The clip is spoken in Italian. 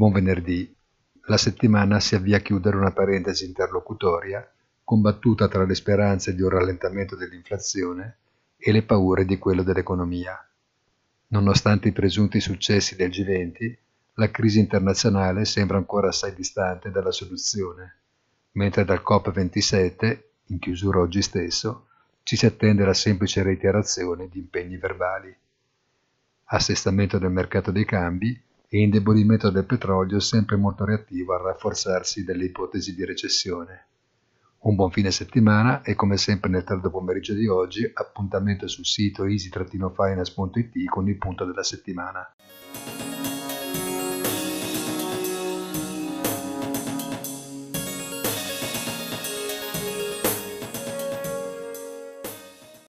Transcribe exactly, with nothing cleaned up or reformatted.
Buon venerdì. La settimana si avvia a chiudere una parentesi interlocutoria combattuta tra le speranze di un rallentamento dell'inflazione e le paure di quello dell'economia. Nonostante i presunti successi del G venti, la crisi internazionale sembra ancora assai distante dalla soluzione, mentre dal COP ventisette, in chiusura oggi stesso, ci si attende la semplice reiterazione di impegni verbali. Assestamento del mercato dei cambi e indebolimento del petrolio sempre molto reattivo al rafforzarsi delle ipotesi di recessione. Un buon fine settimana e come sempre nel tardo pomeriggio di oggi appuntamento sul sito easy finance punto it con il punto della settimana.